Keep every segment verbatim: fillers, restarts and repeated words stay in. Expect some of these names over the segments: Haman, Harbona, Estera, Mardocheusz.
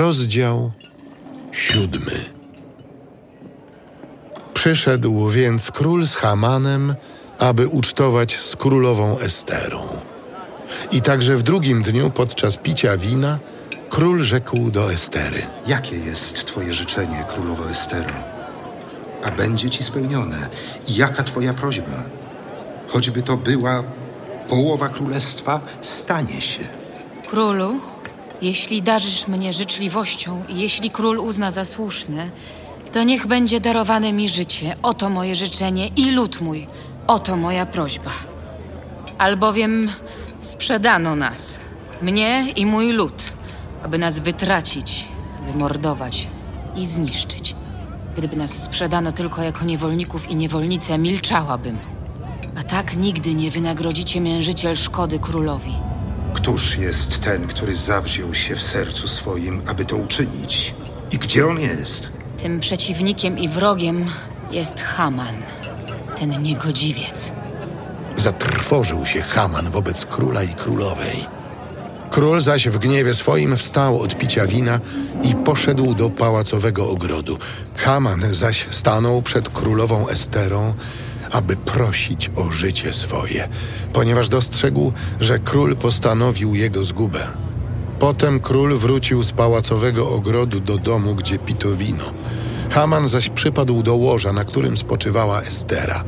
Rozdział siódmy. Przyszedł więc król z Hamanem, aby ucztować z królową Esterą. I także w drugim dniu podczas picia wina król rzekł do Estery: Jakie jest twoje życzenie, królowo Estero? A będzie ci spełnione. I jaka twoja prośba? Choćby to była połowa królestwa, stanie się. Królu, jeśli darzysz mnie życzliwością i jeśli król uzna za słuszne, to niech będzie darowane mi życie. Oto moje życzenie i lud mój. Oto moja prośba. Albowiem sprzedano nas, mnie i mój lud, aby nas wytracić, wymordować i zniszczyć. Gdyby nas sprzedano tylko jako niewolników i niewolnice, milczałabym. A tak nigdy nie wynagrodzicie, mężyciel, szkody królowi. Któż jest ten, który zawziął się w sercu swoim, aby to uczynić? I gdzie on jest? Tym przeciwnikiem i wrogiem jest Haman, ten niegodziwiec. Zatrwożył się Haman wobec króla i królowej. Król zaś w gniewie swoim wstał od picia wina i poszedł do pałacowego ogrodu. Haman zaś stanął przed królową Esterą, aby prosić o życie swoje, ponieważ dostrzegł, że król postanowił jego zgubę. Potem król wrócił z pałacowego ogrodu do domu, gdzie pito wino. Haman zaś przypadł do łoża, na którym spoczywała Estera.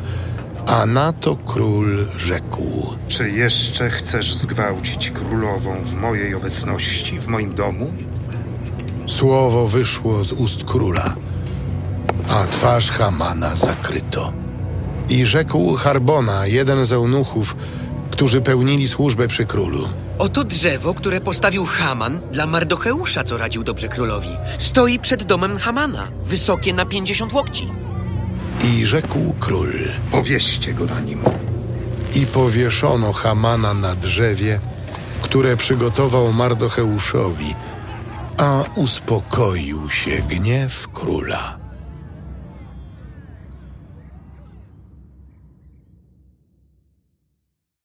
A na to król rzekł: Czy jeszcze chcesz zgwałcić królową w mojej obecności, w moim domu? Słowo wyszło z ust króla, a twarz Hamana zakryto. I rzekł Harbona, jeden z eunuchów, którzy pełnili służbę przy królu: Oto drzewo, które postawił Haman dla Mardocheusza, co radził dobrze królowi. Stoi przed domem Hamana, wysokie na pięćdziesiąt łokci. I rzekł król: Powieście go na nim. I powieszono Hamana na drzewie, które przygotował Mardocheuszowi, a uspokoił się gniew króla.